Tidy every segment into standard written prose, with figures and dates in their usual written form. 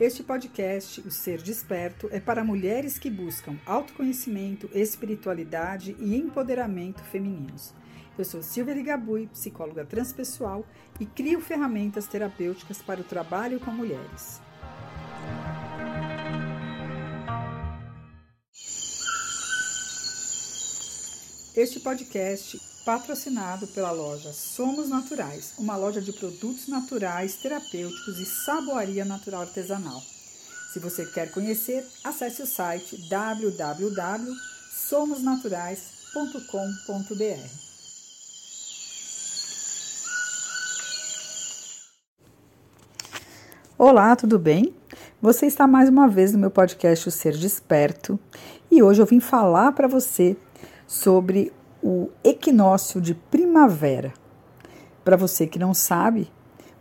Este podcast, o Ser Desperto, é para mulheres que buscam autoconhecimento, espiritualidade e empoderamento femininos. Eu sou Silvia Ligabue, psicóloga transpessoal e crio ferramentas terapêuticas para o trabalho com mulheres. Este podcast patrocinado pela loja Somos Naturais, uma loja de produtos naturais, terapêuticos e saboaria natural artesanal. Se você quer conhecer, acesse o site www.somosnaturais.com.br. Olá, tudo bem? Você está mais uma vez no meu podcast O Ser Desperto e hoje eu vim falar para você sobre o equinócio de primavera. Para você que não sabe,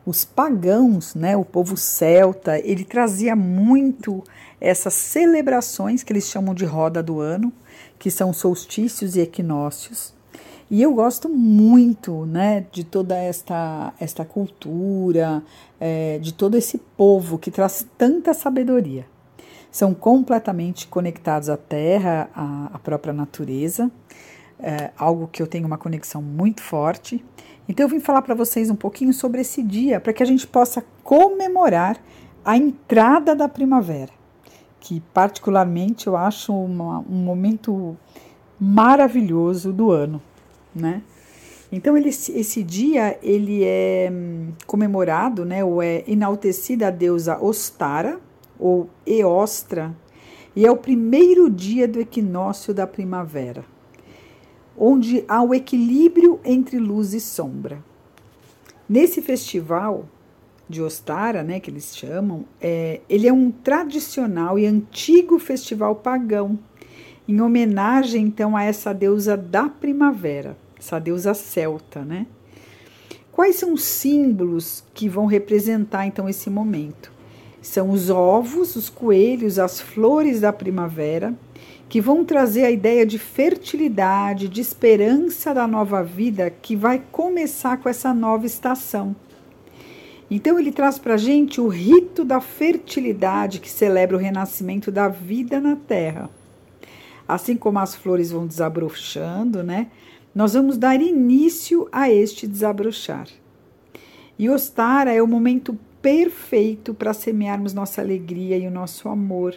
os pagãos, o povo celta, ele trazia muito essas celebrações que eles chamam de roda do ano, que são solstícios e equinócios. E eu gosto muito de toda esta cultura, de todo esse povo que traz tanta sabedoria. São completamente conectados à terra, à própria natureza, algo que eu tenho uma conexão muito forte. Então eu vim falar para vocês um pouquinho sobre esse dia, para que a gente possa comemorar a entrada da primavera, que particularmente eu acho um momento maravilhoso do ano, Então esse dia ele é comemorado, ou é enaltecida a deusa Ostara, ou Eostra, e é o primeiro dia do equinócio da primavera, onde há o equilíbrio entre luz e sombra. Nesse festival de Ostara, que eles chamam, ele é um tradicional e antigo festival pagão, em homenagem, então, a essa deusa da primavera, essa deusa celta, Quais são os símbolos que vão representar, então, esse momento? São os ovos, os coelhos, as flores da primavera, que vão trazer a ideia de fertilidade, de esperança da nova vida que vai começar com essa nova estação. Então ele traz para a gente o rito da fertilidade que celebra o renascimento da vida na terra. Assim como as flores vão desabrochando, nós vamos dar início a este desabrochar. E Ostara é o momento perfeito para semearmos nossa alegria e o nosso amor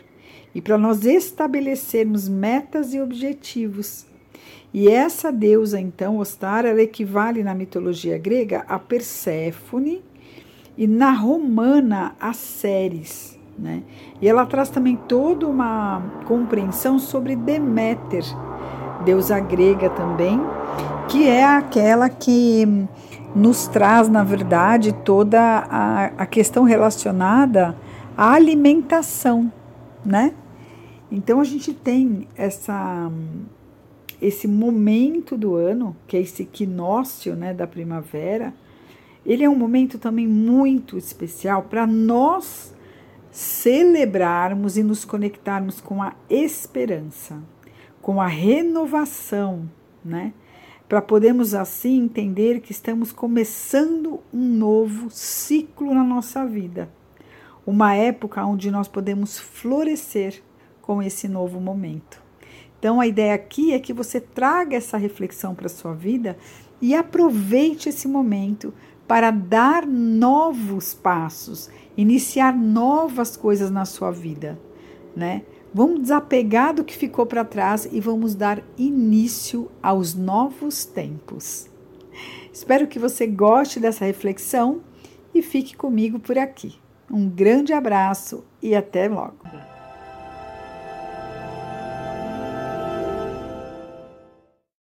e para nós estabelecermos metas e objetivos. E essa deusa, então, Ostara, ela equivale na mitologia grega a Perséfone e na romana a Ceres, E ela traz também toda uma compreensão sobre Deméter, deusa grega também, que é aquela que nos traz, na verdade, toda a questão relacionada à alimentação, Então, a gente tem esse momento do ano, que é esse equinócio da primavera. Ele é um momento também muito especial para nós celebrarmos e nos conectarmos com a esperança, com a renovação, Para podermos assim entender que estamos começando um novo ciclo na nossa vida. Uma época onde nós podemos florescer com esse novo momento. Então a ideia aqui é que você traga essa reflexão para a sua vida e aproveite esse momento para dar novos passos, iniciar novas coisas na sua vida, Vamos desapegar do que ficou para trás e vamos dar início aos novos tempos. Espero que você goste dessa reflexão e fique comigo por aqui. Um grande abraço e até logo!